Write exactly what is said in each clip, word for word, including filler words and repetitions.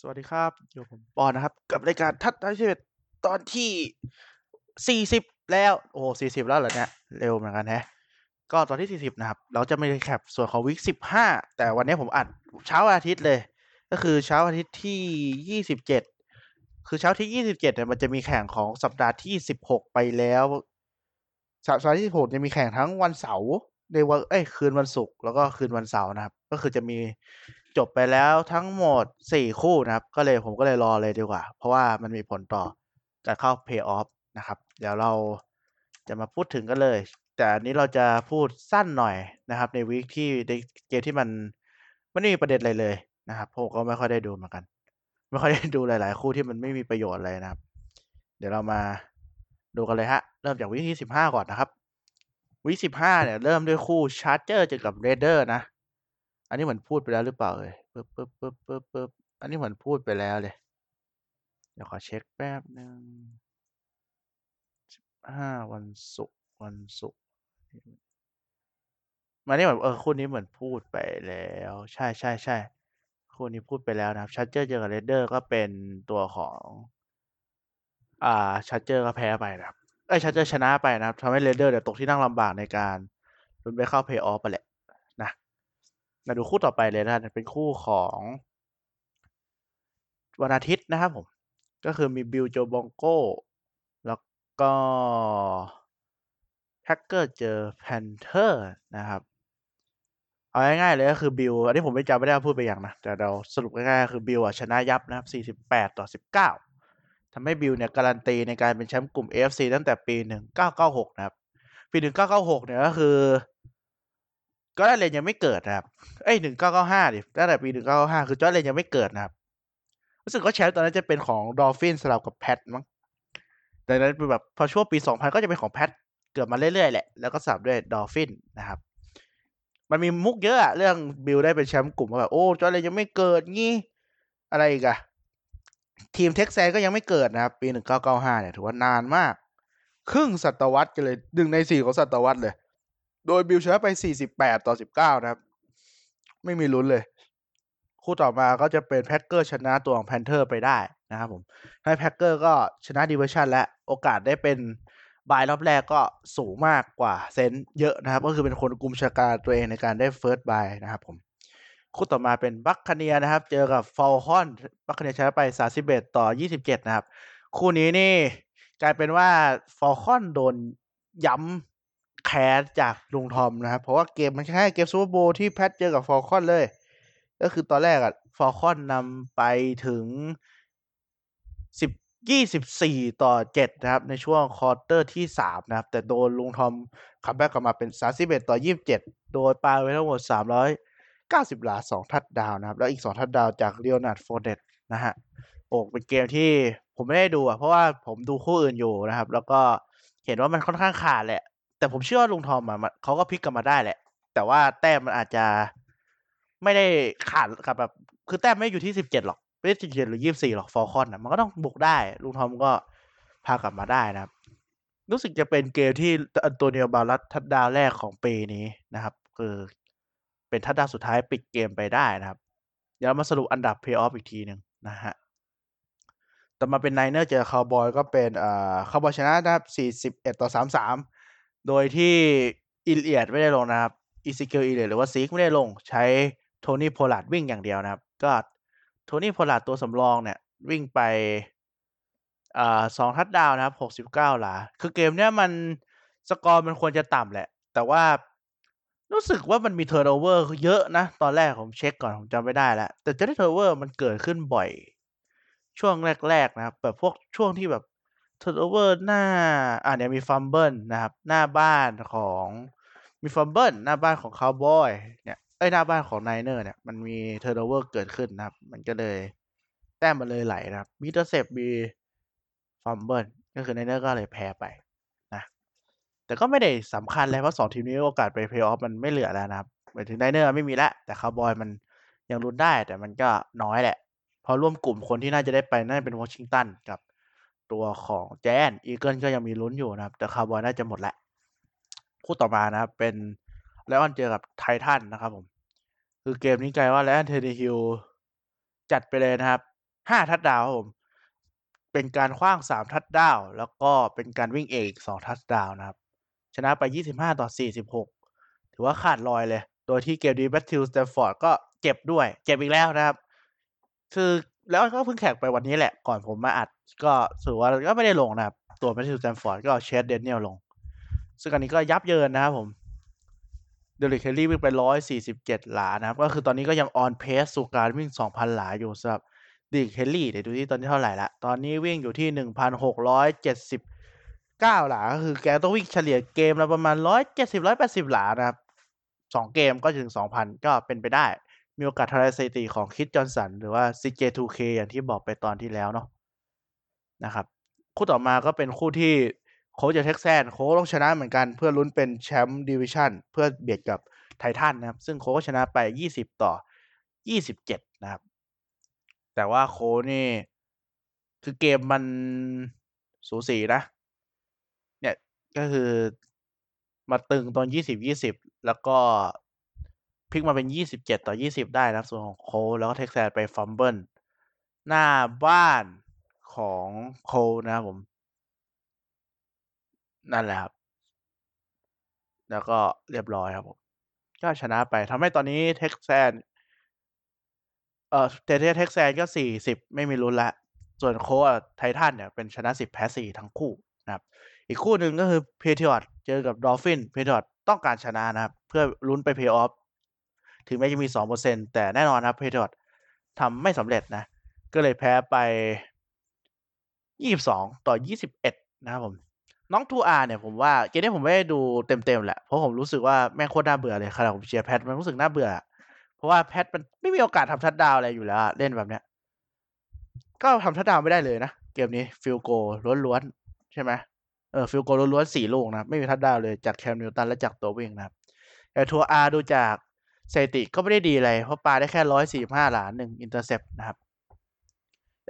สวัสดีครับอยู่ผมปอนนะครับกับรายการทัศน์ชีวิตตอนที่สี่สิบแล้วโอ้สี่สิบแล้วเหรอเนี่ยเร็วเหมือนกันแฮะก็ตอนที่สี่สิบนะครับเราจะไม่ได้แคปส่วนของวีคสิบห้าแต่วันนี้ผมอัดเช้าอาทิตย์เลยก็คือเช้าอาทิตย์ที่ยี่สิบเจ็ดคือเช้าที่ยี่สิบเจ็ดเนี่ยมันจะมีแข่งของสัปดาห์ที่สิบหกไปแล้วสัปดาห์ที่สิบหกจะมีแข่งทั้งวันเสาร์ในวันเอ้ยคืนวันศุกร์แล้วก็คืนวันเสาร์นะครับก็คือจะมีจบไปแล้วทั้งหมดสี่คู่นะครับก็เลยผมก็เลยรอเลยดีกว่าเพราะว่ามันมีผลต่อการเข้าเพลย์ออฟนะครับเดี๋ยวเราจะมาพูดถึงกันเลยแต่อันนี้เราจะพูดสั้นหน่อยนะครับในวีคที่ในเกมที่มันไม่มีประเด็นอะไรเลยนะครับผมก็ไม่ค่อยได้ดูเหมือนกันไม่ค่อยได้ดูหลายๆคู่ที่มันไม่มีประโยชน์อะไรนะครับเดี๋ยวเรามาดูกันเลยฮะเริ่มจากวีคที่สิบห้าก่อนนะครับวีคสิบห้าเนี่ยเริ่มด้วยคู่ Charger เจอกับ Raider นะอันนี้เหมือนพูดไปแล้วหรือเปล่าเอ่ยปึ๊บปึ๊บปึ๊บปึ๊บปึ๊บอันนี้เหมือนพูดไปแล้วเลยเดี๋ยวขอเช็คแป๊บนึงสิบห้าวันศุกร์วันศุกร์มาเนี่ยแบบเออคู่นี้เหมือนพูดไปแล้วใช่ๆๆคู่นี้พูดไปแล้วนะครับ Charger เจอกับ Raider ก็เป็นตัวของอ่า Charger ก็แพ้ไปนะครับเอ้ย Charger ชนะไปนะครับทำให้ Raider เดี๋ยวตกที่นั่งลำบากในการลุ้นไปเข้าเพลย์ออฟไปแหละนะมาดูคู่ต่อไปเลยนะเป็นคู่ของวันอาทิตย์นะครับผมก็คือมีบิลโจบองโก้แล้วก็แพ็คเกอร์เจอแพนเทอร์นะครับเอาง่ายๆเลยก็คือบิลอันนี้ผมไม่จำไม่ได้พูดไปอย่างนะแต่เราสรุปง่ายๆคือบิลอ่ะชนะยับนะครับสี่สิบแปดต่อสิบเก้าทำให้บิลเนี่ยการันตีในการเป็นแชมป์กลุ่ม เอ เอฟ ซี ตั้งแต่ปีหนึ่งพันเก้าร้อยเก้าสิบหกนะครับปีหนึ่งพันเก้าร้อยเก้าสิบหกเนี่ยก็คือจอร์แดนเลนยังไม่เกิดนะครับเอ้ยหนึ่งพันเก้าร้อยเก้าสิบห้าดิตั้งแต่ปีหนึ่งพันเก้าร้อยเก้าสิบห้าคือจอร์แดนเลนยังไม่เกิดนะครับรู้สึกว่าแชมป์ตอนนั้นจะเป็นของดอลฟินสลับกับแพทมั้งดังนั้นเป็นแบบพอช่วงปีสองพันก็จะเป็นของแพทเกิดมาเรื่อยๆแหละแล้วก็สลับด้วยดอลฟินนะครับมันมีมุกเยอะอะเรื่องบิลได้เป็นแชมป์กลุ่มแบบโอ้จอร์แดนเลนยังไม่เกิดงี้อะไรอีกอะทีมเท็กซัสก็ยังไม่เกิดนะครับปีหนึ่งพันเก้าร้อยเก้าสิบห้าเนี่ยถือว่านานมากครึ่งศตวรรษกันเลยหนึ่งในสี่ของศตวรรษเลยโดยบิลชนะไปสี่สิบแปดต่อสิบเก้านะครับไม่มีลุ้นเลยคู่ต่อมาก็จะเป็นแพ็คเกอร์ชนะตัวของแพนเทอร์ไปได้นะครับผมให้แพ็คเกอร์ก็ชนะดิวิชั่นและโอกาสได้เป็นบายรอบแรกก็สูงมากกว่าเซนเยอะนะครับก็คือเป็นคนกลุ่มชะการตัวเองในการได้เฟิร์สบายนะครับผมคู่ต่อมาเป็นบัคคาเนียนะครับเจอกับฟอลคอนบัคคาเนียชนะไปสามสิบเอ็ดต่อยี่สิบเจ็ดนะครับคู่นี้นี่กลายเป็นว่าฟอลคอนโดนย้ำแพ้จากลุงทอมนะครับเพราะว่าเกมมันแค่เกมซูเปอร์โบว์ที่แพทเจอกับฟอลคอนเลยก็คือตอนแรกอะฟอลคอนนำไปถึงยี่สิบสี่ต่อเจ็ดนะครับในช่วงควอเตอร์ที่สามนะครับแต่โดนลุงทอมคัมแบ็กกลับมาเป็นสามสิบเอ็ดต่อยี่สิบเจ็ดโดยปาไปทั้งหมดสามร้อยเก้าสิบหลาสองทัชดาวน์นะครับแล้วอีกสองทัชดาวน์จากเลโอนาร์ดโฟเดตนะฮะโอ้เป็นเกมที่ผมไม่ได้ดูอะเพราะว่าผมดูคู่อื่นอยู่นะครับแล้วก็เห็นว่ามันค่อนข้างขาดแหละแต่ผมเชื่อว่าลุงทอมอ่ะเขาก็พลิกกลับมาได้แหละแต่ว่าแต้มมันอาจจะไม่ได้ขาดกับแบบคือแต้มไม่อยู่ที่สิบเจ็ดหรอกไม่ได้สิบเจ็ดหรือยี่สิบสี่หรอกฟอลคอนนะมันก็ต้องบุกได้ลุงทอมก็พากลับมาได้นะครับรู้สึกจะเป็นเกมที่อันโตเนียบาลัสทัชดาวน์แรกของปีนี้นะครับคือเป็นทัชดาวน์สุดท้ายปิดเกมไปได้นะครับเดี๋ยวมาสรุปอันดับเพลย์ออฟอีกทีนึงนะฮะต่อมาเป็นไนเนอร์เจอคาวบอยก็เป็นเอ่อคาวบอยชนะนะครับสี่สิบเอ็ดต่อสามสิบสามโดยที่อิเลียดไม่ได้ลงนะครับอีซิเคิลอิเลียดหรือว่าซีกไม่ได้ลงใช้โทนี่โพลาร์ดวิ่งอย่างเดียวนะครับก็โทนี่โพลาร์ดตัวสำรองเนี่ยวิ่งไปอ่าสองทัชดาวน์นะครับหกสิบเก้าหลาคือเกมเนี้ยมันสกอร์มันควรจะต่ำแหละแต่ว่ารู้สึกว่ามันมีเทิร์นโอเวอร์เยอะนะตอนแรกผมเช็คก่อนผมจำไม่ได้แล้วแต่จะได้เทิร์นโอเวอร์มันเกิดขึ้นบ่อยช่วงแรกๆนะครับแบบพวกช่วงที่แบบเทิร์นโอเวอร์หน้าอ่ะเนี่ยมีฟัมเบิลนะครับหน้าบ้านของมีฟัมเบิลหน้าบ้านของคาวบอยเนี่ยเอ้ยหน้าบ้านของไนเนอร์เนี่ยมันมีเทิร์นโอเวอร์เกิดขึ้นนะครับมันก็เลยแต้มมันเลยไหลนะครับมีเตอร์เซปมีฟัมเบิลก็คือไนเนอร์ก็เลยแพ้ไปนะแต่ก็ไม่ได้สำคัญเลยเพราะสองทีมนี้โอกาสไปเพลย์ออฟมันไม่เหลือแล้วนะครับหมายถึงไนเนอร์ไม่มีแล้วแต่คาวบอยมันยังลุ้นได้แต่มันก็น้อยแหละพอร่วมกลุ่มคนที่น่าจะได้ไปน่าจะเป็นวอชิงตันกับตัวของแจนอีเกิลก็ยังมีลุ้นอยู่นะครับแต่คาร์บอยน่าจะหมดแล้วคู่ต่อมานะครับเป็นไลออนเจอกับไททันนะครับผมคือเกมนี้กลายว่าไลออนเทนนิฮิลจัดไปเลยนะครับ ห้าทัชดาวน์ครับผม เป็นการขว้าง สาม ทัชดาวน์ แล้วก็เป็นการวิ่งเอกอีก สอง ทัชดาวน์นะครับ ชนะไป ยี่สิบห้าต่อสี่สิบหก ถือว่าขาดลอยเลย โดยที่เกมนี้แมทธิว สแตมฟอร์ดก็เจ็บด้วย เจ็บอีกแล้วนะครับ คือแล้วก็เพิ่งแข่งไปวันนี้แหละ ก่อนผมมาอัด ก็ถือว่าก็ไม่ได้ลงนะครับ ตัวแมทธิว สแตมฟอร์ดก็เอาเชส เดเนียลลง ซึ่งอันนี้ก็ยับเยินนะครับผมเดริก เคลลี่วิ่งไปหนึ่งร้อยสี่สิบเจ็ดหลานะครับก็คือตอนนี้ก็ยังออนเพสสู่การวิ่ง สองพัน หลาอยู่สำหรับเดริก เคลลี่เดี๋ยวดูที่ตอนนี้เท่าไหร่ละตอนนี้วิ่งอยู่ที่ หนึ่งพันหกร้อยเจ็ดสิบเก้า หลาก็คือแกต้องวิ่งเฉลี่ยเกมละประมาณ หนึ่งร้อยเจ็ดสิบถึงหนึ่งร้อยแปดสิบ หลานะครับสองเกมก็ถึง สองพัน ก็เป็นไปได้มีโอกาสทลายสถิติของคิธ จอห์นสันหรือว่า ซี เจ ทู เค อย่างที่บอกไปตอนที่แล้วเนาะนะครับคู่ต่อมาก็เป็นคู่ที่โค้ชจากเท็กซัสโค้ชต้องชนะเหมือนกันเพื่อลุ้นเป็นแชมป์ดิวิชั่นเพื่อเบียดกับไททันนะครับซึ่งโค้ชก็ชนะไปยี่สิบต่อยี่สิบเจ็ดนะครับแต่ว่าโค้ชนี่คือเกมมันสูสีนะเนี่ยก็คือมาตึงตอน ยี่สิบต่อยี่สิบ แล้วก็พลิกมาเป็นยี่สิบเจ็ดต่อยี่สิบได้นะส่วนของโค้ชแล้วก็เท็กซัสไปฟัมเบิลหน้าบ้านของโค้ชนะครับผมนั่นแหละครับแล้วก็เรียบร้อยครับผมก็ชนะไปทำให้ตอนนี้เท็กซัสเอ่อเทเทเท็กซัสก็สี่สิบไม่มีลุ้นละส่วนโค้ชไททันเนี่ยเป็นชนะสิบแพ้สี่ทั้งคู่นะครับอีกคู่หนึ่งก็คือเพเทียร์เจอกับดอลฟินเพเทียร์ต้องการชนะนะครับเพื่อลุ้นไปเพลย์ออฟถึงแม้จะมี สองเปอร์เซ็นต์ แต่แน่นอนครับเพเทียร์ทำไม่สำเร็จนะก็เลยแพ้ไปยี่สิบสองต่อยี่สิบเอ็ดนะครับผมน้อง ทู อาร์ เนี่ยผมว่าเกมนี้ผมไม่ได้ดูเต็มๆแหละเพราะผมรู้สึกว่าแม่งโคตรน่าเบื่อเลยขณะผมเชียร์แพทมันรู้สึกน่าเบื่อเพราะว่าแพทมันไม่มีโอกาสทำทัชดาวน์อะไรอยู่แล้วเล่นแบบเนี้ยก็ทำทัชดาวน์ไม่ได้เลยนะเกมนี้ฟิลโกล้วนๆใช่ไหมเออฟิลโกล้วนๆสี่ลูกนะไม่มีทัชดาวน์เลยจากแคมนิวตันและจากตัววิ่งนะครับแต่ ทู อาร์ ดูจากสถิติก็ไม่ได้ดีอะไรเพราะปาได้แค่หนึ่งร้อยสี่สิบห้าหลาหนึ่งอินเตอร์เซปต์นะครับ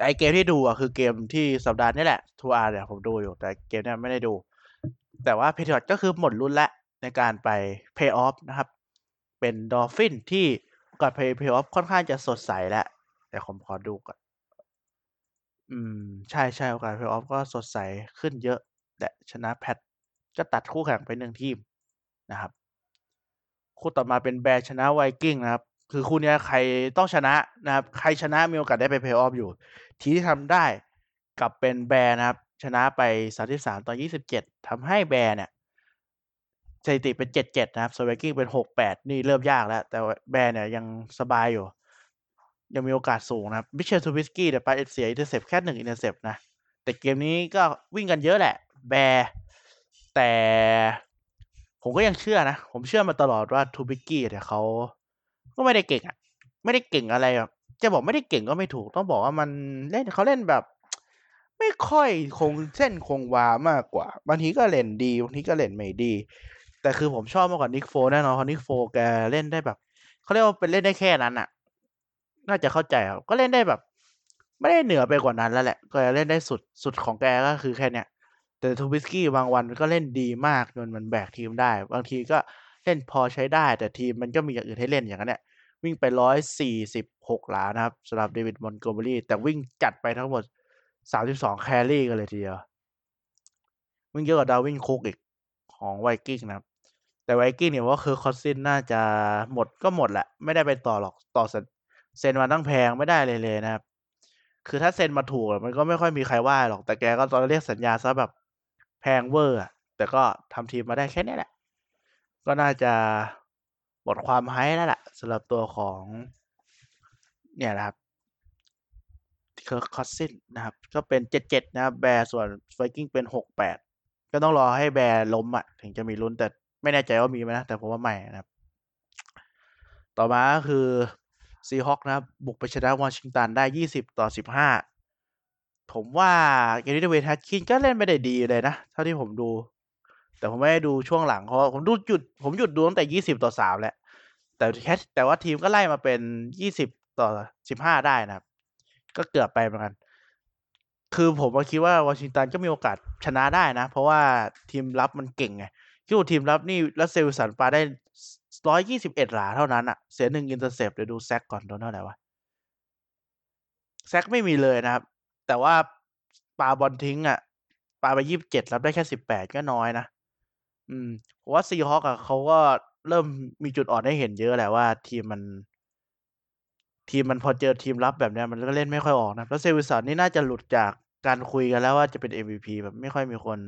ไอเกมที่ดูอ่ะคือเกมที่สัปดาห์นี้แหละ ทู อาร์ เนี่ยผมดูอยู่แต่เกมนี้ไม่ได้ดูแต่ว่า Patriot ก็คือหมดรุ่นแล้วในการไป Play Off นะครับเป็น Dolphin ที่ก่อน Play Play Off ค่อนข้างจะสดใสแล้วแต่ผมขอดูก่อนอืมใช่ๆโอกาส Play Off ก็สดใสขึ้นเยอะและชนะแพทก็ตัดคู่แข่งไปหนึ่งทีมนะครับคู่ต่อมาเป็น Bear ชนะ Viking นะครับคือคู่นี้ใครต้องชนะนะครับใครชนะมีโอกาสได้ไปเพลย์ออฟอยู่ทีที่ทำได้กลับเป็นแบร์นะครับชนะไปสามสิบสามต่อยี่สิบเจ็ดทำให้แบร์เนี่ยสถิติเป็นเจ็ดเจ็ดนะครับสวายกิ้งเป็นหกแปดนี่เริ่มยากแล้วแต่แบร์เนี่ยยังสบายอยู่ยังมีโอกาสสูงนะครับมิเชลทูบิสกี้แต่ปาเอเสียอินเตอร์เซปแค่หนึ่งอินเตอร์เซปนะแต่เกมนี้ก็วิ่งกันเยอะแหละแบร์แต่ผมก็ยังเชื่อนะผมเชื่อมาตลอดว่าทูบิสกี้เนี่ยเขาก็ไม่ได้เก่งอ่ะไม่ได้เก่งอะไรแบบจะบอกไม่ได้เก่งก็ไม่ถูกต้องบอกว่ามันเล่นเขาเล่นแบบไม่ค่อยคงเส้นคงวามากกว่าบางทีก็เล่นดีบางทีก็เล่นไม่ดีแต่คือผมชอบมากกว่านิกโฟแน่นอนเพราะนิกโฟแกเล่นได้แบบเขาเรียกว่าเป็นเล่นได้แค่นั้นอ่ะน่าจะเข้าใจครับก็เล่นได้แบบไม่ได้เหนือไปกว่านั้นแล้วแหละก็เล่นได้สุดสุดของแกก็คือแค่เนี้ยแต่ทูบิสกี้บางวันก็เล่นดีมากจนมันแบกทีมได้บางทีก็เล่นพอใช้ได้แต่ทีมมันก็มีอย่างอื่นให้เล่นอย่างนั้นเนี่ยวิ่งไปหนึ่งร้อยสี่สิบหกหลานะครับสำหรับเดวิดมอนโกเบอรี่แต่วิ่งจัดไปทั้งหมดสามสิบสองแครี่กันเลยทีเดียววิ่งเยอะกว่าดาวินคุกอีกของไวกิ้งนะครับแต่ไวกิ้งเนี่ยว่าคือคอสซินน่าจะหมดก็หมดแหละไม่ได้ไปต่อหรอกต่อเซ็นมาตั้งแพงไม่ได้เลยเลยนะครับคือถ้าเซ็นมาถูกมันก็ไม่ค่อยมีใครว่าหรอกแต่แกก็ตอนเรียกสัญญาซะแบบแพงเวอร์แต่ก็ทำทีมมาได้แค่นี้แหละก็น่าจะหมดความไฮป์แล้วล่ะสำหรับตัวของเนี่ยนะครับเคิร์กคอสซินนะครับก็เป็นเจ็ดเจ็ดนะครับแบร์ส่วนไวกิ้งเป็นหกแปดก็ต้องรอให้แบร์ล้มอ่ะถึงจะมีลุ้นแต่ไม่แน่ใจว่ามีไหมนะแต่ผมว่าไม่นะครับต่อมาคือซีฮอคนะครับบุกไปชนะวอชิงตันได้ยี่สิบต่อสิบห้าผมว่าเกมนี้เดวิดฮัตคินก็เล่นไม่ได้ดีเลยนะเท่าที่ผมดูแต่ผมไม่ได้ดูช่วงหลังเพราะผมดูหยุดผมหยุดดูตั้งแต่ยี่สิบต่อสามแล้วแต่แค่แต่ว่าทีมก็ไล่มาเป็นยี่สิบต่อสิบห้าได้นะครับก็เกือบไปเหมือนกันคือผมก็คิดว่าวอชิงตันก็มีโอกาสชนะได้นะเพราะว่าทีมรับมันเก่งไงคิดว่าทีมรับนี่รัสเซล วิลสันปาได้หนึ่งร้อยยี่สิบเอ็ดหลาเท่านั้นอ่ะเสียหนึ่งอินเตอร์เซปต์เดี๋ยวดูแซกก่อนโดนเท่าไหร่วะ แซกไม่มีเลยนะครับแต่ว่าปาบอลทิ้งอ่ะปาไปยี่สิบเจ็ดรับได้แค่สิบแปดก็น้อยนะอืมผมว่าซีฮอคอ่ะเขาก็เริ่มมีจุดอ่อนให้เห็นเยอะแหละว่าทีมมันทีมมันพอเจอทีมรับแบบเนี้ยมันก็เล่นไม่ค่อยออกนะแล้วเซวิสันนี่น่าจะหลุดจากการคุยกันแล้วว่าจะเป็น เอ็ม วี พี แบบไม่ค่อยมีคน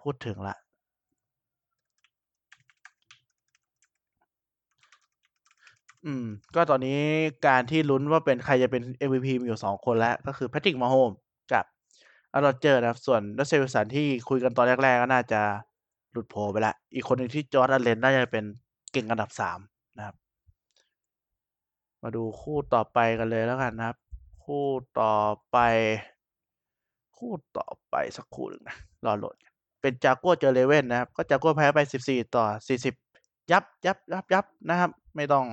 พูดถึงละอืมก็ตอนนี้การที่ลุ้นว่าเป็นใครจะเป็น เอ็ม วี พี มีอยู่สองคนแล้วก็คือแพทริกมาโฮมส์กับอาร์โรเจอร์นะครับส่วนรัสเซลวิลสันที่คุยกันตอนแรกๆก็น่าจะหลุดโผล่ไปละอีกคนหนึ่งที่จอร์จอัลเลนน่าจะเป็นเก่งอันดับสามนะครับมาดูคู่ต่อไปกันเลยแล้วกันนะครับคู่ต่อไปคู่ต่อไปสักคู่หนึ่งนะรอโหลดเป็นจากัวเจอเลเว่นนะครับก็จากัวแพ้ไปสิบสี่ต่อสี่สิบยับยับยับยับนะครับไม่ต้อง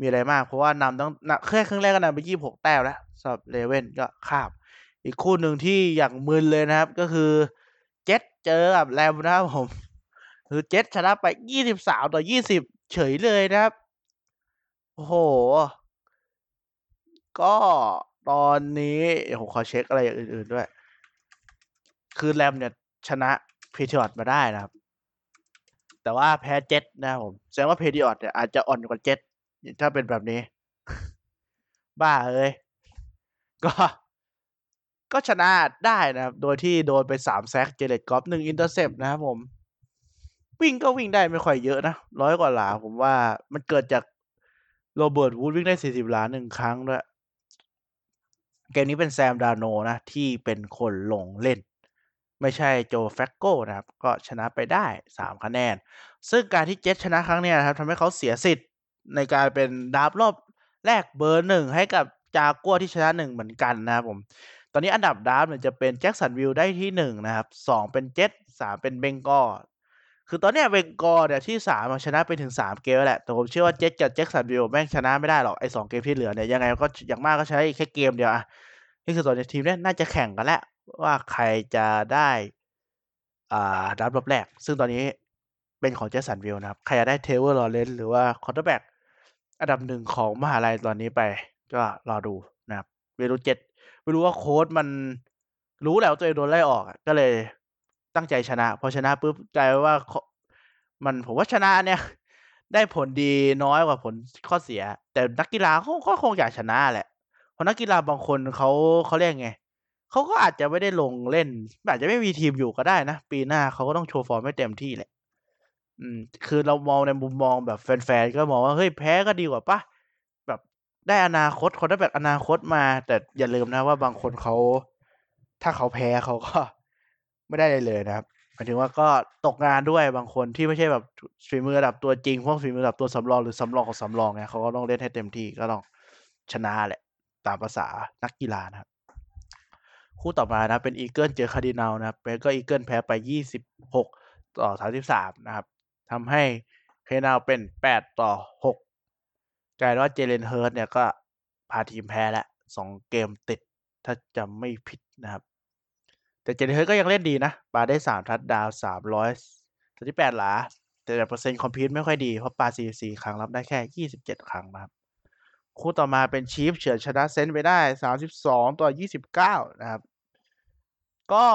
มีอะไรมากเพราะว่านำตั้งแค่ครึ่งแรกก็นำไปยี่สิบหกแต้มแล้วสำหรับเลเว่นก็ข้ามอีกคู่หนึ่งที่อย่างมึนเลยนะครับก็คือเจ็ตเจอกับแรมนะครับผมคือเจ็ตชนะไปยี่สิบสามต่อยี่สิบเฉยเลยนะครับโอ้โหก็ตอนนี้เดี๋ยวผมขอเช็คอะไรอย่างอื่นๆด้วยคือแรมเนี่ยชนะเพเทียร์มาได้นะครับแต่ว่าแพ้เจ็ตนะครับผมแสดงว่าเพเทียร์เนี่ยอาจจะอ่อนกว่าเจ็ตถ้าเป็นแบบนี้บ้าเอ้ยก็ก็ชนะได้นะครับโดยที่โดนไปสามแซกเจเล็ตกอล์ฟหนึ่งอินเตอร์เซปนะครับผมวิ่งก็วิ่งได้ไม่ค่อยเยอะนะร้อยกว่าหลาผมว่ามันเกิดจากโรเบิร์ตวูดวิ่งได้สี่สิบหลาหนึ่งครั้งด้วยเกมนี้เป็นแซมดาโนนะที่เป็นคนลงเล่นไม่ใช่โจแฟกโก้นะครับก็ชนะไปได้สามคะแนนซึ่งการที่เจ็ตชนะครั้งนี้นะครับทำให้เขาเสียสิทธิ์ในการเป็นดับรอบแรกเบอร์หนึ่งให้กับจากัวที่ชนะหนึ่งเหมือนกันนะครับผมตอนนี้อันดับดับเนี่ยจะเป็นแจ็คสันวิลได้ที่หนึ่งนะครับสองเป็นเจ็ตสามเป็นเบงกอลคือตอนนี้เบงกอลเนี่ยที่สามชนะไปถึงสามเกมแล้วแหละแต่ผมเชื่อว่าเจ็ตกับแจ็คสันวิลแม่งชนะไม่ได้หรอกไอ้สองเกมที่เหลือเนี่ยยังไงก็อย่างมากก็ใช้แค่เกมเดียวอ่ะนี่คือตอนนี้ทีมเนี่ยน่าจะแข่งกันแล้วว่าใครจะได้อ่าดับรอบแรกซึ่งตอนนี้เป็นของแจ็คสันวิลนะครับใครจะได้เทเวอร์ลอเรนซ์หรือว่าควอเตอร์แบ็กอันดับหนึ่งของมหาลัยตอนนี้ไปก็รอดูนะครับไม่รู้เจ็ดไม่รู้ว่าโค้ชมันรู้แล้วตัวเองโดนไล่ออกก็เลยตั้งใจชนะพอชนะปุ๊บกลายว่ามันผมว่าชนะเนี่ยได้ผลดีน้อยกว่าผลข้อเสียแต่นักกีฬาเขาก็คงอยากชนะแหละเพราะนักกีฬาบางคนเขาเขาเรียกไงเขาก็อาจจะไม่ได้ลงเล่นอาจจะไม่มีทีมอยู่ก็ได้นะปีหน้าเขาก็ต้องโชว์ฟอร์มให้เต็มที่แหละอืมคือเรามองในมุมมองแบบแฟนๆก็มองว่าเฮ้ยแพ้ก็ดีกว่าป่ะแบบได้อนาคตคนได้แบบอนาคตมาแต่อย่าลืมนะว่าบางคนเขาถ้าเขาแพ้เขาก็ไม่ได้เลยนะครับหมายถึงว่าก็ตกงานด้วยบางคนที่ไม่ใช่แบบฝีมือระดับตัวจริงพวกฝีมือระดับตัวสำรองหรือสำรองของสำรองเนี่ยเขาก็ต้องเล่นให้เต็มที่ก็ต้องชนะแหละตามภาษานักกีฬานะครับคู่ต่อมานะเป็นอีเกิลเจอคาร์ดินัลนะครับแล้วก็อีเกิลแพ้ไปยี่สิบหกต่อสามสิบสามนะครับทำให้คาร์ดินัลเป็นแปดต่อหกกลายว่าเจเลนเฮิร์ตเนี่ยก็พาทีมแพ้แล้วสองเกมติดถ้าจำไม่ผิดนะครับแต่เจเลนเฮิร์ตก็ยังเล่นดีนะปาได้สามทัชดาวน์สามร้อยสามสิบแปดหลาแต่เปอร์เซ็นต์คอมพลีทไม่ค่อยดีเพราะปาสี่สิบสี่ครั้งรับได้แค่ยี่สิบเจ็ดครั้งนะครับคู่ต่อมาเป็นชีฟเฉือนชนะเซนต์ไปได้สามสิบสองต่อยี่สิบเก้านะครับก็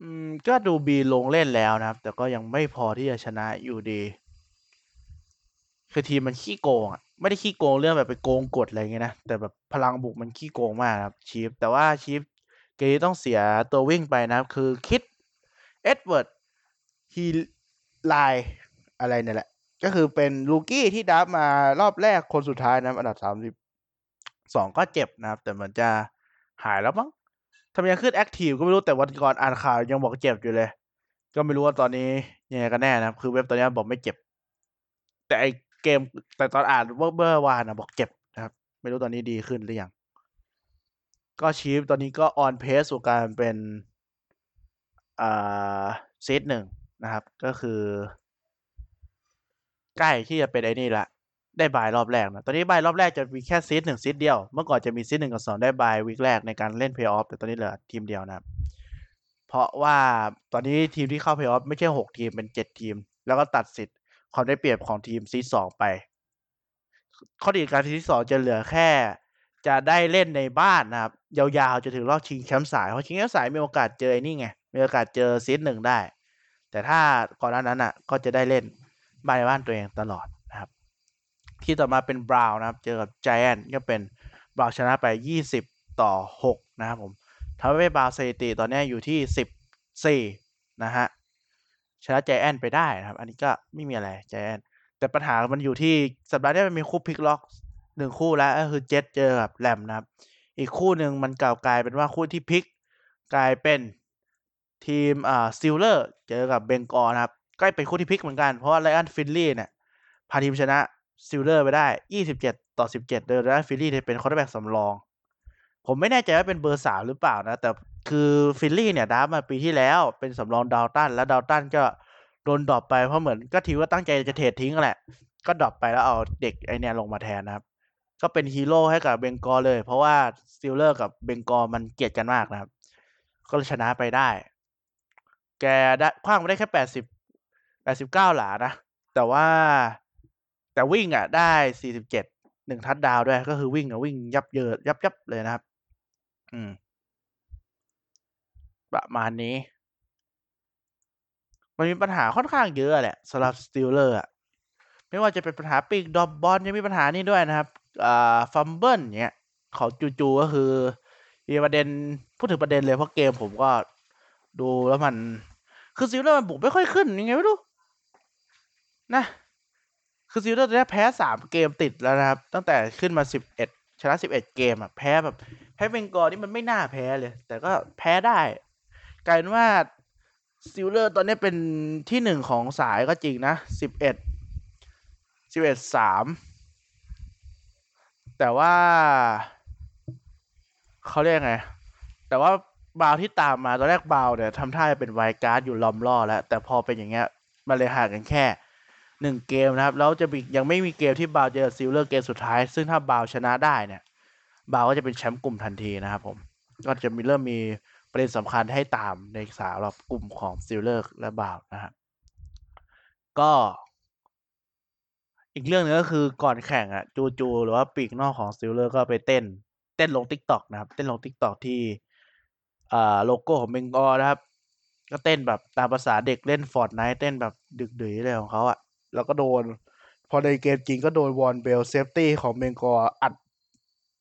อืมก็ดูบีลงเล่นแล้วนะครับแต่ก็ยังไม่พอที่จะชนะอยู่ดีคือทีมมันขี้โกงอ่ะไม่ได้ขี้โกงเรื่องแบบไปโกงกฎอะไรเงี้ยนะแต่แบบพลังบุกมันขี้โกงมากครับชีฟแต่ว่าชีฟเกมนี้ต้องเสียตัววิ่งไปนะครับคือคิดเอ็ดเวิร์ดฮีไลอะไรเนี่ยแหละก็คือเป็นลูกี้ที่ดับมารอบแรกคนสุดท้ายนะอันดับสามสิบสองก็เจ็บนะครับแต่มันจะหายแล้วมั้งทำไมยังขึ้นแอคทีฟก็ไม่รู้แต่วันก่อนอ่านข่าวยังบอกเจ็บอยู่เลยก็ไม่รู้ว่าตอนนี้ยังไงกันแน่นะครับคือเว็บตอนนี้บอกไม่เจ็บแต่ไอเกมแต่ตอนอ่านเมื่อวานนะบอกเจ็บนะครับไม่รู้ตอนนี้ดีขึ้นหรือยังก็ชีฟตอนนี้ก็ออนเพสสู่การเป็นอ่าซีดหนึ่งนะครับก็คือใกล้ที่จะเป็นไอ้นี่ละได้บายรอบแรกนะตอนนี้บายรอบแรกจะมีแค่ซีดหนึ่งซีดเดียวเมื่อก่อนจะมีซีดหนึ่งกับสองได้บายวีคแรกในการเล่นเพลย์ออฟแต่ตอนนี้เหลือทีมเดียวนะครับเพราะว่าตอนนี้ทีมที่เข้าเพลย์ออฟไม่ใช่หกทีมเป็นเจ็ดทีมแล้วก็ตัดสิทธิ์ความได้เปรียบของทีมซีดสองไปข้อดีการทีมซีดสองจะเหลือแค่ จะได้เล่นในบ้านนะครับยาวๆจะถึงรอบชิงแชมป์สายเพราะชิงแชมป์สายมีโอกาสเจอนี่ไงมีโอกาสเจอซีดหนึ่งได้แต่ถ้าก่อนหน้านั้นอ่ะก็จะได้เล่นบ้านในบ้านตัวเองตลอดนะครับที่ต่อมาเป็นบราวน์นะครับเจอกับไจแอนท์ก็เป็นบราวน์ชนะไปยี่สิบต่อหกนะครับผมทำให้บราวน์สถิติตอนนี้อยู่ที่สิบสี่นะฮะชนะไจแอนท์ไปได้นะครับอันนี้ก็ไม่มีอะไรไจแอนท์แต่ปัญหามันอยู่ที่สัปดาห์นี้มันมีคู่พลิกล็อกหนึ่งคู่แล้วก็คือเจ็ทเจอกับแรมนะครับอีกคู่หนึ่งมันกล่าวกลายเป็นว่าคู่ที่พลิกกลายเป็นทีมอ่าสตีลเลอร์เจอกับเบงกอลนะครับใกล้เป็นคู่ที่พลิกเหมือนกันเพราะว่าไรอันฟินลี่เนี่ยพาทีมชนะสตีลเลอร์ไปได้ยี่สิบเจ็ดต่อสิบเจ็ดโดยไรอันฟินลี่เนี่ยเป็นคอร์เตอร์แบ็กสำรองผมไม่แน่ใจว่าเป็นเบอร์สามหรือเปล่านะแต่คือฟินลี่เนี่ยดับมาปีที่แล้วเป็นสำรองดาวตันและดาวตันก็โดนดรอปไปเพราะเหมือนก็ทีว่าตั้งใจจะเทรดทิ้งแหละก็ดรอปไปแล้วเอาเด็กไอเนี่ยลงมาแทนนะครับก็เป็นฮีโร่ให้กับเบงกอลเลยเพราะว่าสตีลเลอร์กับเบงกอลมันเกลียดกันมากนะครับก็ชนะไปได้แกได้คว้างไปได้แค่แปดสิบ แปดสิบเก้าหลานะแต่ว่าแต่วิ่งอ่ะได้สี่สิบเจ็ดหนึ่งทัชดาวน์ด้วยก็คือวิ่งอ่ะวิ่งยับเยินยับยับเลยนะครับอืมประมาณนี้มันมีปัญหาค่อนข้างเยอะแหละสำหรับสตีลเลอร์อ่ะไม่ว่าจะเป็นปัญหาปีกดอบบอลยังมีปัญหานี่ด้วยนะครับอ่าฟัมเบิลเงี้ยของจู่ๆก็คือมีประเด็นพูดถึงประเด็นเลยเพราะเกมผมก็ดูแล้วมันคือซิลเลอร์มันบุกไม่ค่อยขึ้นยังไงไม่รู้นะคือซิลเลอร์ตอนนี้แพ้สามเกมติดแล้วนะครับตั้งแต่ขึ้นมาสิบเอ็ดชนะสิบเอ็ดเกมอ่ะแพ้แบบแพ้เบงกอลนี่มันไม่น่าแพ้เลยแต่ก็แพ้ได้กลายเป็นว่าซิลเลอร์ตอนนี้เป็นที่หนึ่งของสายก็จริงนะสิบเอ็ด สิบเอ็ด สามแต่ว่าเขาเรียกไงแต่ว่าบาวที่ตามมาตอนแรกบาวเนี่ยทำท่าจะเป็นไวล์ดการ์ดอยู่ล้อมล่อแล้วแต่พอเป็นอย่างเงี้ยมันเลยห่างกันแค่หนึ่งเกมนะครับแล้วจะยังไม่มีเกมที่บาวเจอซิลเลอร์เกมสุดท้ายซึ่งถ้าบาวชนะได้เนี่ยบาวก็จะเป็นแชมป์กลุ่มทันทีนะครับผมก็จะมีเริ่มมีประเด็นสำคัญให้ตามในสายรอบกลุ่มของซิลเลอร์และบาวนะครับก็อีกเรื่องนึงก็คือก่อนแข่งอ่ะจูจูหรือว่าปีกนอกของซิลเลอร์ก็ไปเต้นเต้นลง TikTok นะครับเต้นลง TikTok ที่อ่าโลโก้ของเบงกอลนะครับก็เต้นแบบตามภาษาเด็กเล่น Fortnite เต้นแบบดึกดื่นอะไรของเขาอ่ะแล้วก็โดนพอในเกมจริงก็โดนวอร์นเบลเซฟตี้ของเบงกอลอัด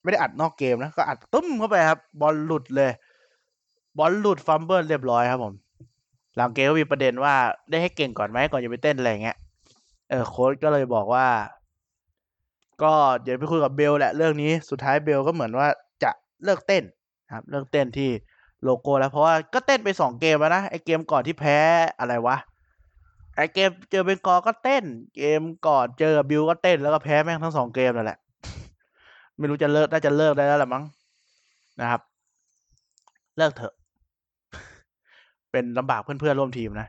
ไม่ได้อัดนอกเกมนะก็อัดตึ้มเข้าไปครับบอลหลุดเลยบอลหลุดฟัมเบิลเรียบร้อยครับผมหลังเกมก็มีประเด็นว่าได้ให้เก่งก่อนไหมก่อนจะไปเต้นอะไรอย่างเงี้ยเออโค้ชก็เลยบอกว่าก็เดี๋ยวไปคุยกับเบลแหละเรื่องนี้สุดท้ายเบลก็เหมือนว่าจะเลิกเต้นครับเลิกเต้นที่โลโก้แล้วเพราะว่าก็เต้นไปสองเกมแล้วนะไอเกมก่อนที่แพ้อะไรวะไอเกมเจอเบงกอลก็เต้นเกมก่อนเจอบิลก็เต้นแล้วก็แพ้แม่งทั้งสองเกมนั่นแหละไม่รู้จะเลิกน่าจะเลิกได้แล้วล่ะมั้งนะครับเลิกเถอะ เป็นลำบากเพื่อนๆร่วมทีมนะ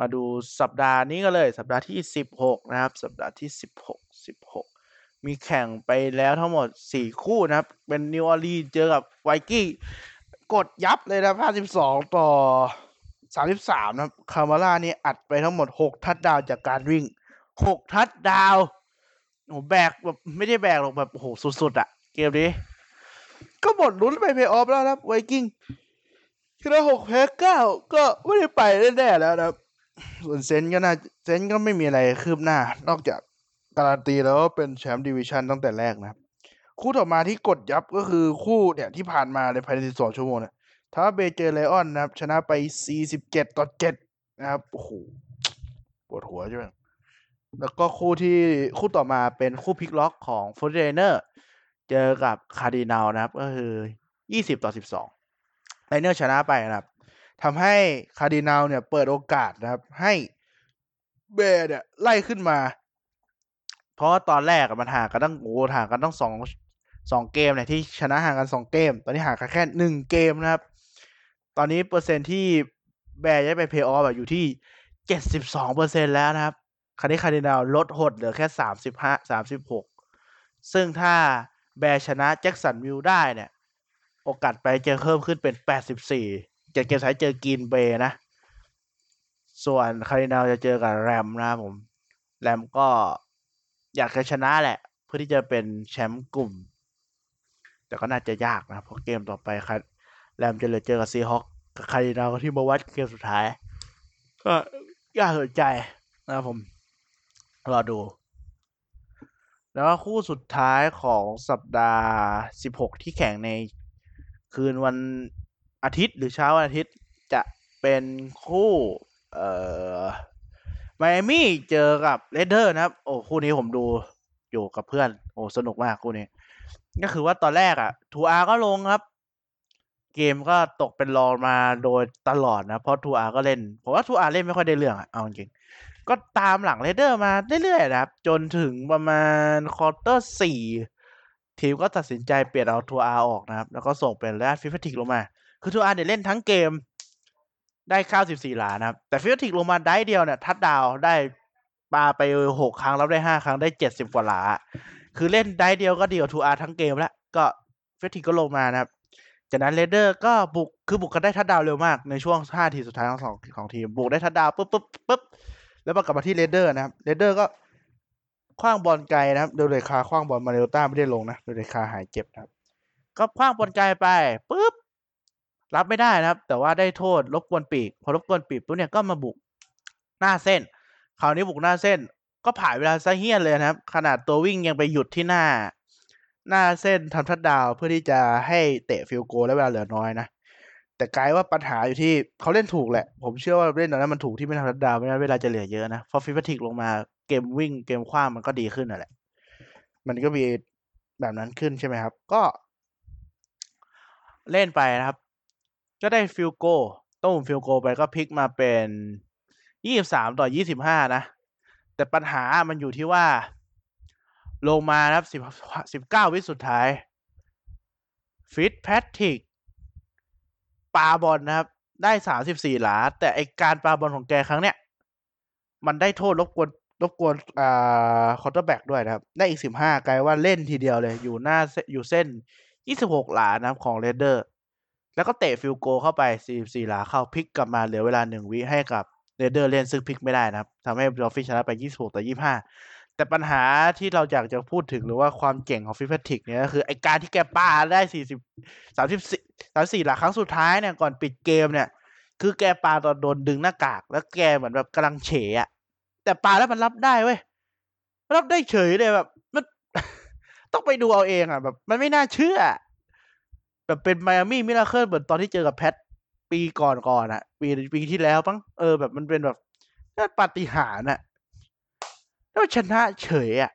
มาดูสัปดาห์นี้กันเลยสัปดาห์ที่สิบหกนะครับสัปดาห์ที่สิบหก สิบหกมีแข่งไปแล้วทั้งหมดสี่คู่นะครับเป็นนิวออร์ลีนส์เจอกับไวกิ้งกดยับเลยนะห้าสิบสองต่อสามสิบสามนะครับคาร์มาล่านี่อัดไปทั้งหมดหกทัชดาวน์จากการวิ่งหกทัชดาวน์โหแบกแบบไม่ได้แบกหรอกแบบโหสุดๆอ่ะเกมนี้ก็หมดลุ้นไปเพลย์ออฟแล้วนะครับไวกิ้งชนะหกแพ้เก้าก็ไม่ได้ไปแน่ๆแล้วนะครับส่วนเซนก็น่าเซนก็ไม่มีอะไรคืบหน้านอกจากการันตีแล้วเป็นแชมป์ดิวิชั่นตั้งแต่แรกนะครับคู่ต่อมาที่กดยับก็คือคู่เนี่ยที่ผ่านมาในภายในสิบสองชั่วโมงเนี่ยทาเบเจอไลออนนะครับชนะไปสี่สิบเจ็ดต่อเจ็ดนะครับโอ้โหปวดหัวใช่ไหมแล้วก็คู่ที่คู่ต่อมาเป็นคู่พลิกล็อกของฟอร์ติไนเนอร์เจอกับคาร์ดินัลนะครับก็คือยี่สิบต่อสิบสองไลเนอร์ชนะไปนะครับทำให้คาร์ดินัลเนี่ยเปิดโอกาสนะครับให้เบย์เนี่ยไล่ขึ้นมาเพราะตอนแรกมันห่างกันตั้งโอ้ห่างกันตั้ง2 2เกมเนี่ยที่ชนะห่างกันสองเกมตอนนี้ห่างกันแค่หนึ่งเกมนะครับตอนนี้เปอร์เซ็นต์ที่แบร์จะไปเพลย์ออฟอยู่ที่ เจ็ดสิบสองเปอร์เซ็นต์ แล้วนะครับคราวนี้คาร์ดินัลลดหดเหลือแค่สามสิบห้า สามสิบหกซึ่งถ้าแบร์ชนะแจ็คสันวิลได้เนี่ยโอกาสไปจะเพิ่มขึ้นเป็นแปดสิบสี่จากเกมท้ายเจอกรีนเบย์นะส่วนคาร์ดินัลจะเจอกับแรมนะครับผมแรมก็อยากจะชนะแหละเพื่อที่จะเป็นแชมป์กลุ่ม แต่ก็น่าจะยากนะเพราะเกมต่อไปครับแรมจะเลยเจอกับซีฮอคกับคาร์ดินัลที่มาวัดเกมสุดท้ายก็ยากสนใจนะครับผมรอดูแล้วก็คู่สุดท้ายของสัปดาห์สิบหกที่แข่งในคืนวันอาทิตย์หรือเช้าวันอาทิตย์จะเป็นคู่เอ่อไมอามี่เจอกับเรดเดอร์นะครับโอ้คู่นี้ผมดูอยู่กับเพื่อนโอ้สนุกมากคู่นี้ก็คือว่าตอนแรกอ่ะ ทู อาร์ ก็ลงครับเกมก็ตกเป็นรองมาโดยตลอดนะเพราะ ทู อาร์ ก็เล่นผมว่า ทู อาร์ เล่นไม่ค่อยได้เรื่องอ่ะเอาจริงก็ตามหลังเรดเดอร์มาเรื่อยๆนะครับจนถึงประมาณควอเตอร์สี่ทีมก็ตัดสินใจเปลี่ยนเอา ทู อาร์ ออกนะครับแล้วก็ส่งเป็นแรดฟิฟติกลงมาคือ ทู อาร์ เนี่ยเล่นทั้งเกมได้เก้าสิบสี่ล้านนะครับแต่ฟิฟติกลงมาได้เดียวเนี่ยทัชดาวน์ได้ปาไปหกครั้งรับได้ห้าครั้งได้เจ็ดสิบกว่าล้านคือเล่นได้เดียวก็ดีกว่า ทู อาร์ ทั้งเกมแล้วก็ฟิฟติกก็ลงมานะครับจากนั้นเรดเดอร์ก็บุกคือบุกกันได้ทัชดาวน์เร็วมากในช่วงห้าทีสุดท้ายของสองของทีมบุกได้ทัชดาวน์ปึ๊บๆๆแล้วกลับมาที่เรดเดอร์นะครับเรดเดอร์ก็ขว้างบอลไกลนะครับโดเรคาขว้างบอลมาเรลต้าไม่ได้ลงนะโดเรคาหายเจ็บนะครับก็ขว้างบอลไกลไปปึ๊บรับไม่ได้นะครับแต่ว่าได้โทษรบกวนปีกพอรบกวนปีกปุ๊บเนี่ยก็มาบุกหน้าเส้นคราวนี้บุกหน้าเส้นก็ผ่านเวลาซะเฮี้ยนเลยนะครับขนาดตัววิ่งยังไปหยุดที่หน้าหน้าเส้นทำทัชดาวน์เพื่อที่จะให้เตะฟิลด์โกลและเวลาเหลือน้อยนะแต่กลายว่าปัญหาอยู่ที่เขาเล่นถูกแหละผมเชื่อว่าเล่นตอนนั้นมันถูกที่ไม่ทำทัชดาวน์ไม่งั้นเวลาจะเหลือเยอะนะพอฟิฟติกลงมาเกมวิ่งเกมขว้างมันก็ดีขึ้นน่ะแหละมันก็มีแบบนั้นขึ้นใช่ไหมครับก็เล่นไปนะครับก็ได้ฟิลโกต้มฟิลโกไปก็พลิกมาเป็นยี่สิบสามต่อยี่สิบห้านะแต่ปัญหามันอยู่ที่ว่าลงมานะครับสิบเก้าวิสุดท้ายฟิตแพทริกปาบอล น, นะครับได้สามสิบสี่หลาแต่ไอการปาบอลของแกครั้งเนี้ยมันได้โทษรบกวนรบกวนอ่าควอเตอร์แบ็คด้วยนะครับได้อีกสิบห้ากลายว่าเล่นทีเดียวเลยอยู่หน้าอยู่เส้นยี่สิบหกหลานะครับของเรดเดอร์แล้วก็เตะฟิลโกเข้าไปสี่สิบสี่หลาเข้าพลิกกลับมาเหลือเวลาหนึ่งวิให้กับเรดเดอร์เล่นซึ่งพลิกไม่ได้นะครับทำให้ดอลฟินชนะไปยี่สิบหกต่อยี่สิบห้าแต่ปัญหาที่เราอยากจะพูดถึงหรือว่าความเก่งของฟิฟแพทริกเนี่ยก็คือไอการที่แกปาได้สี่สิบ สามสิบสี่ สามสิบสี่หลาครั้งสุดท้ายเนี่ยก่อนปิดเกมเนี่ยคือแกปาตอนโดนดึงหน้ากากแล้วแกเหมือนแบบกำลังเฉยอ่ะแต่ปาแล้วมันรับได้เว้ยรับได้เฉยเลยแบบมันต้องไปดูเอาเองอ่ะแบบมันไม่น่าเชื่อแบบเป็นไมอามี่มิราเคิลเหมือนตอนที่เจอกับแพทปีก่อนก่อนอ่ะปีปีที่แล้วปังเออแบบมันเป็นแบบปาฏิหาริย์อ่ะแล้วชนะเฉยอ่ะ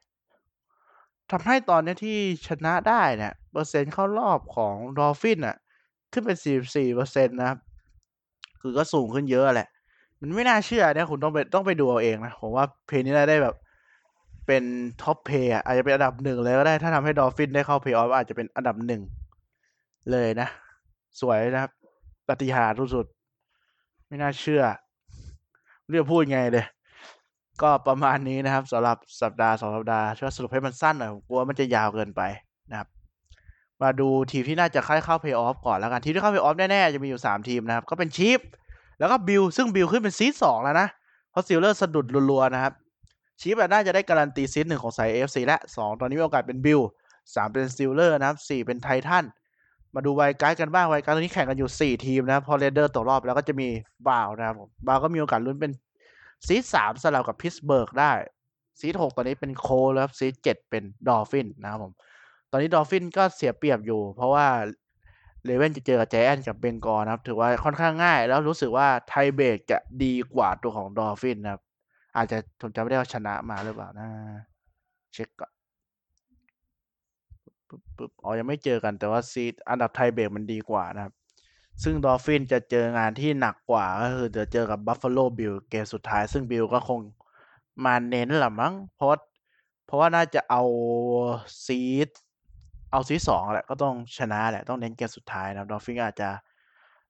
ทำให้ตอนนี้ที่ชนะได้เนี่ยเปอร์เซ็นต์เข้ารอบของดอลฟินอ่ะขึ้นเป็น สี่สิบสี่เปอร์เซ็นต์ นะครับคือก็สูงขึ้นเยอะแหละมันไม่น่าเชื่อเนี่ยคุณต้องไปต้องไปดูเอาเองนะผมว่าเพลย์นี้ได้แบบเป็นท็อปเพลย์อาจจะเป็นอันดับหนึ่งเลยก็ได้ถ้าทำให้ดอลฟินได้เข้าเพลย์ออฟอาจจะเป็นอันดับหนึ่งเลยนะสวยนะครับปาฏิหาริย์สุดๆไม่น่าเชื่อเรื่องพูดไงเลยก็ประมาณนี้นะครับสำหรับสัปดาห์สองสัปดาห์ช่วยสรุปให้มันสั้นหน่อยผมกลัวมันจะยาวเกินไปนะครับมาดูทีมที่น่าจะเข้าเพลย์ออฟก่อนแล้วกันทีมที่เข้าเพลย์ออฟแน่ๆจะมีอยู่สามทีมนะครับก็เป็นชีฟแล้วก็บิลซึ่งบิลขึ้นเป็นซีดสองแล้วนะเพราะซิลเลอร์สะดุดรัวๆนะครับชีฟน่าจะได้การันตีซีดหนึ่งของสาย เอ เอฟ ซี และสองตอนนี้มีโอกาสเป็นบิลสามเป็นซิลเลอร์นะครับสี่เป็นไททันมาดูไวล์การ์ดกันบ้างไวล์การ์ดตอนนี้แข่งกันอยู่สี่ทีมนะพอเรดเดอร์ตกรอบแล้วก็จะมีบาวนะครับบาวก็มีโอกาสลุ้นเป็นซีดสามสลับกับพิตต์สเบิร์กได้ซีดหกตอนนี้เป็นโคลแล้วครับซีดเจ็ดเป็นดอลฟินนะครับผมตอนนี้ดอลฟินก็เสียเปรียบอยู่เพราะว่าเลเว่นจะเจอกับไจแอนท์กับเบงกอลนะครับถือว่าค่อนข้างง่ายแล้วรู้สึกว่าไทเบรกจะดีกว่าตัวของดอลฟินนะครับอาจจะผมจำไม่ได้ว่าชนะมาหรือเปล่านะเช็คก่อนปึ๊บๆอ๋อยังไม่เจอกันแต่ว่าซีดอันดับไทเบรกมันดีกว่านะครับซึ่งดอลฟินจะเจองานที่หนักกว่าก็คือจะเจอกับบัฟฟาโลบิลเกมสุดท้ายซึ่งบิลก็คงมาเน้นล่ะมั้งเพราะเพราะว่าน่าจะเอาซีดเอาซีดสองแหละก็ต้องชนะแหละต้องเน้นเกมสุดท้ายนะดอลฟินอาจจะ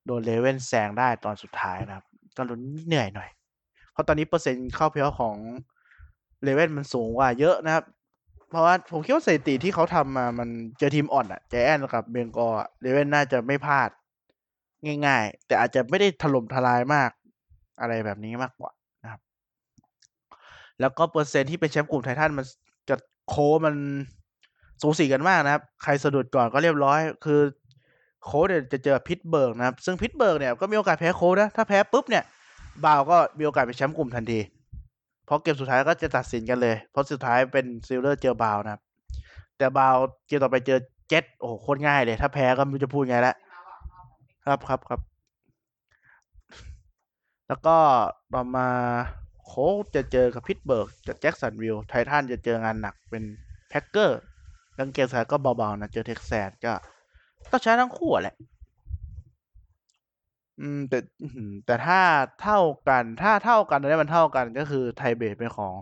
โดนเลเว่นแซงได้ตอนสุดท้ายนะครับก็ลุ้นเหนื่อยหน่อยเพราะตอนนี้เปอร์เซ็นต์เข้าเพลย์ออฟของเลเว่นมันสูงกว่าเยอะนะครับเพราะว่าผมคิดว่าสถิติที่เขาทำมามันเจอทีมอ่อนอ่ะไจแอนท์กับเบงกอลเลเว่นน่าจะไม่พลาดง่ายๆแต่อาจจะไม่ได้ถล่มทลายมากอะไรแบบนี้มากกว่านะครับแล้วก็เปอร์เซ็นต์ที่เป็นแชมป์กลุ่มไททันมันจะโคมัน สูสีกันมากนะครับใครสะดุดก่อนก็เรียบร้อยคือโค้ชเนี่ยจะเจอพิตต์เบิร์กนะครับซึ่งพิตต์เบิร์กเนี่ยก็มีโอกาสแพ้โค้ชนะถ้าแพ้ปุ๊บเนี่ยบาวก็มีโอกาสเป็นแชมป์กลุ่มทันทีเพราะเกมสุดท้ายก็จะตัดสินกันเลยเพราะสุดท้ายเป็นซิลเลอร์เจอบาวนะครับแต่บาวเกมต่อไปเจอเจ็ตโอ้โหโคตรง่ายเลยถ้าแพ้ก็ไม่รู้จะพูดไงละครับครับครับแล้วก็ต่อมาโค้ชจะเจอกับพิตต์เบิร์กจะแจ็คสันวิลไททันจะเจองานหนักเป็นแพ็คเกอร์ดังเกมสุดท้ายก็เบาๆนะเจอเท็กซัสก็ต้องใช้ทั้งคู่แหละอืมแต่แต่ถ้าเท่ากันถ้าเท่ากันได้มันเท่ากันก็คือไทเบทเป็นของ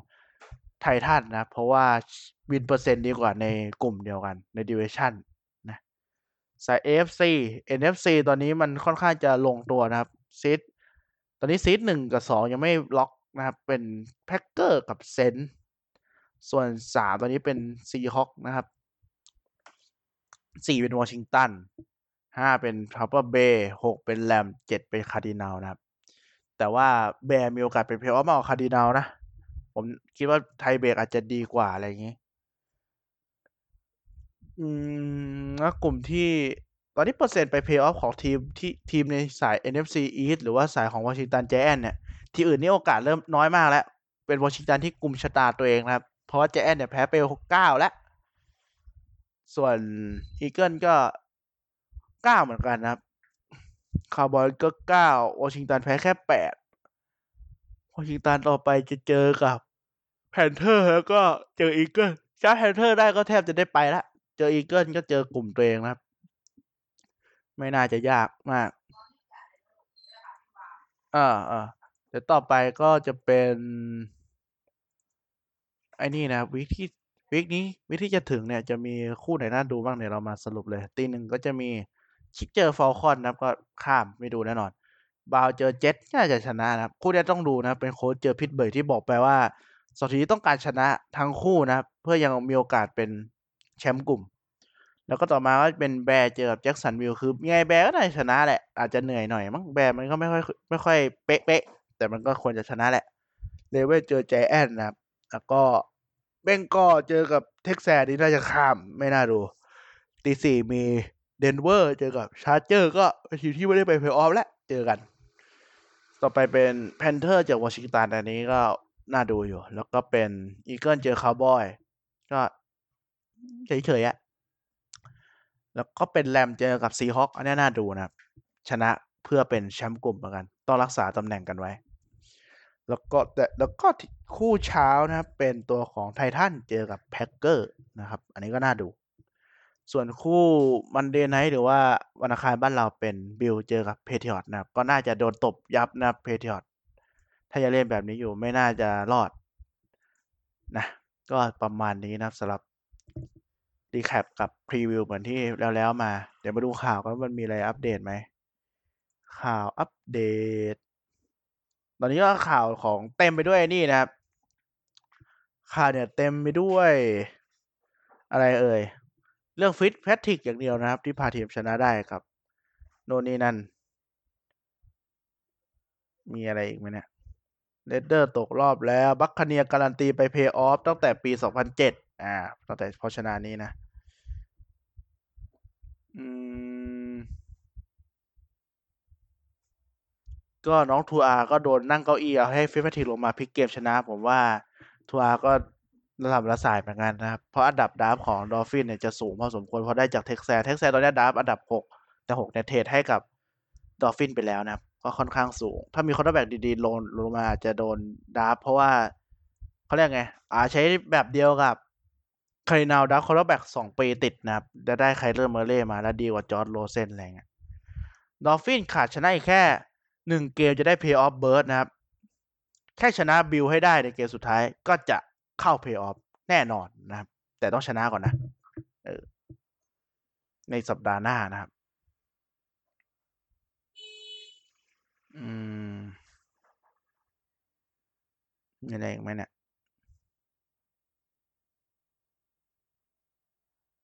ไททันนะเพราะว่าวินเปอร์เซ็นต์ดีกว่าในกลุ่มเดียวกันในดิวิชั่นนะสาย เอ เอฟ ซี เอ็น เอฟ ซี ตอนนี้มันค่อนข้างจะลงตัวนะครับซีดตอนนี้ซีดหนึ่งกับสองยังไม่ล็อกนะครับเป็นแพ็คเกอร์กับเซนส่วนสามตอนนี้เป็นซีฮอคนะครับสี่เป็นวอชิงตันห้าเป็นทัพเปอร์เบย์หกเป็นแรมเจ็ดเป็นคาร์ดินัลนะครับแต่ว่าแบร์มีโอกาสเป็นเพลย์ออฟมากกว่าคาร์ดินัลนะผมคิดว่าไทเบกอาจจะดีกว่าอะไรอย่างงี้อืมแล้วกลุ่มที่ตอนนี้เปอร์เซ็นต์ไปเพลย์ออฟของทีมที่ทีมในสาย เอ็น เอฟ ซี East หรือว่าสายของวอชิงตันไจแอนท์เนี่ยที่อื่นนี่โอกาสเริ่มน้อยมากแล้วเป็นวอชิงตันที่กุมชะตาตัวเองนะครับเพราะว่าไจแอนท์เนี่ยแพ้ไปหกเก้าแล้วส่วนอีเกิลก็เก้าเหมือนกันนะครับคาร์บอยก็เก้าวอชิงตันแพ้แค่แปดวอชิงตันต่อไปจะเจอกับแพนเทอร์แล้วก็เจออีเกิลถ้าแพนเทอร์ได้ก็แทบจะได้ไปละเจออีเกิลก็เจอกลุ่มตัวเองนะครับไม่น่าจะยากมากอ่าๆเดี๋ยวต่อไปก็จะเป็นไอ้นี่นะวิกที่วิกนี้วิกที่จะถึงเนี่ยจะมีคู่ไหนน่าดูบ้างเนี่ยเรามาสรุปเลยตีหนึ่งก็จะมีชิคเจอฟอลคอนนะครับก็ข้ามไม่ดูแน่นอนบาวเจอเจ็ตน่าจะชนะนะครับคู่นี้ต้องดูนะเป็นโค้ชเจอพิตต์เบิร์กที่บอกไปว่าสองทีมต้องการชนะทั้งคู่นะครับเพื่อยังมีโอกาสเป็นแชมป์กลุ่มแล้วก็ต่อมาก็เป็นแบร์เจอกับแจ็คสันวิลคือไงแบร์ก็ได้ชนะแหละอาจจะเหนื่อยหน่อยมั้งแบร์มันก็ไม่ค่อยไม่ค่อยเป๊ะๆแต่มันก็ควรจะชนะแหละเลเวลเจอไจแอนท์นะครับแล้วก็เบงกอเจอกับเท็กซัสนี่น่าจะข้ามไม่น่าดูตีสี่มีเดนเวอร์เจอกับชาร์เจอร์ก็ทีมที่ไม่ได้ไปเพลย์ออฟแล้วเจอกันต่อไปเป็นแพนเทอร์เจอวอชิงตันอันนี้ก็น่าดูอยู่แล้วก็เป็นอีเกิลเจอคาวบอยก็เฉยๆอ่ะแล้วก็เป็นแรมเจอกับซีฮอคอันนี้น่าดูนะครับชนะเพื่อเป็นแชมป์กลุ่มเหมือนกันต้องรักษาตำแหน่งกันไว้แล้วก็แต่แล้วก็คู่เช้านะครับเป็นตัวของไททันเจอกับแพ็คเกอร์นะครับอันนี้ก็น่าดูส่วนคู่มันเดย์ไนท์หรือว่าวันอังคารบ้านเราเป็นบิลเจอกับเพเทียร์นะครับก็น่าจะโดนตบยับนะเพเทียร์ถ้าจะเล่นแบบนี้อยู่ไม่น่าจะรอดนะก็ประมาณนี้นะครับสำหรับรีแคปกับพรีวิวเหมือนที่แล้วแล้วมาเดี๋ยวมาดูข่าวกันว่ามันมีอะไรอัปเดตไหมข่าวอัปเดตตอนนี้ก็ข่าวของเต็มไปด้วยนี่นะครับข่าวเนี่ยเต็มไปด้วยอะไรเอ่ยเรื่องฟิตแพทริกอย่างเดียวนะครับที่พาทีมชนะได้ครับโน่นนี่นั่นมีอะไรอีกไหมเนี่ยเรดเดอร์ตกรอบแล้วบัคคาเนียร์การันตีไปเพลย์ออฟตั้งแต่ปีสองพันเจ็ดอ่าตั้งแต่พอชนะนี้นะอืมก็น้องทัวร์ก็โดนนั่งเก้าอี้เอาให้ฟิตแพทริกลงมาพลิกเกมชนะผมว่าทัวร์ก็ระดับละสายเหมือนกันนะครับเพราะอันดับดราฟของดอลฟินเนี่ยจะสูงพอสมควรเพราะได้จากเท็กซัสเท็กซัสตอนนี้ดราฟอันดับหกแต่หกเนี่ยเทรดให้กับดอลฟินไปแล้วนะครับก็ค่อนข้างสูงถ้ามีคอร์เนอร์แบ็กดีๆลงลงมาอาจจะโดนดราฟเพราะว่าเขาเรียกไงอ่าใช้แบบเดียวกับคารินาลดราฟคอร์เนอร์แบ็กสองปีติดนะครับจะได้ไคเลอร์เมอร์เล่มาแล้วดีกว่าจอร์จโรเซนอะไรเงี้ยดอลฟินขาดชนะอีกแค่หนึ่งเกมจะได้เพลย์ออฟเบิร์ดนะครับแค่ชนะบิลให้ได้ในเกมสุดท้ายก็จะเข้าเพลย์ออฟแน่นอนนะครับแต่ต้องชนะก่อนนะเออในสัปดาห์หน้านะครับอืมมีอะไรอีกไหมเนี่ย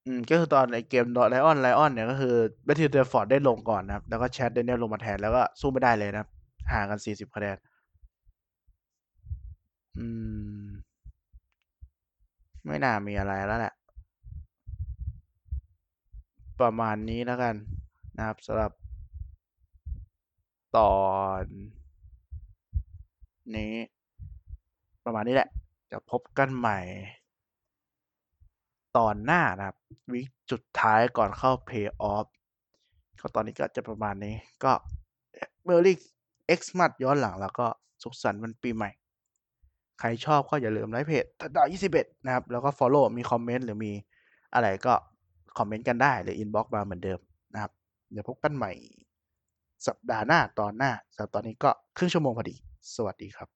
อืมก็คือตอนในเกมไลออนไลออนเนี่ยก็คือแบทเทิลเดอร์ฟอร์ดได้ลงก่อนนะครับแล้วก็แชทเดนเนียลลงมาแทนแล้วก็สู้ไม่ได้เลยนะครับห่างกันสี่สิบคะแนนอืมไม่น่ามีอะไรแล้วแหละ ประมาณนี้แล้วกันนะครับสำหรับตอนนี้ประมาณนี้แหละจะพบกันใหม่ตอนหน้านะครับวิกจุดท้ายก่อนเข้าเพย์ออฟก็ตอนนี้ก็จะประมาณนี้ก็เมอร์รี่เอ็กซ์มัดย้อนหลังแล้วก็สุขสันต์วันปีใหม่ใครชอบก็อย่าลืมไลค์เพจดาวยี่สิบเอ็ดนะครับแล้วก็ follow มีคอมเมนต์หรือมีอะไรก็คอมเมนต์กันได้หรือ inbox มาเหมือนเดิมนะครับเดี๋ยวพบกันใหม่สัปดาห์หน้าตอนหน้าสำหรับตอนนี้ก็ครึ่งชั่วโมงพอดีสวัสดีครับ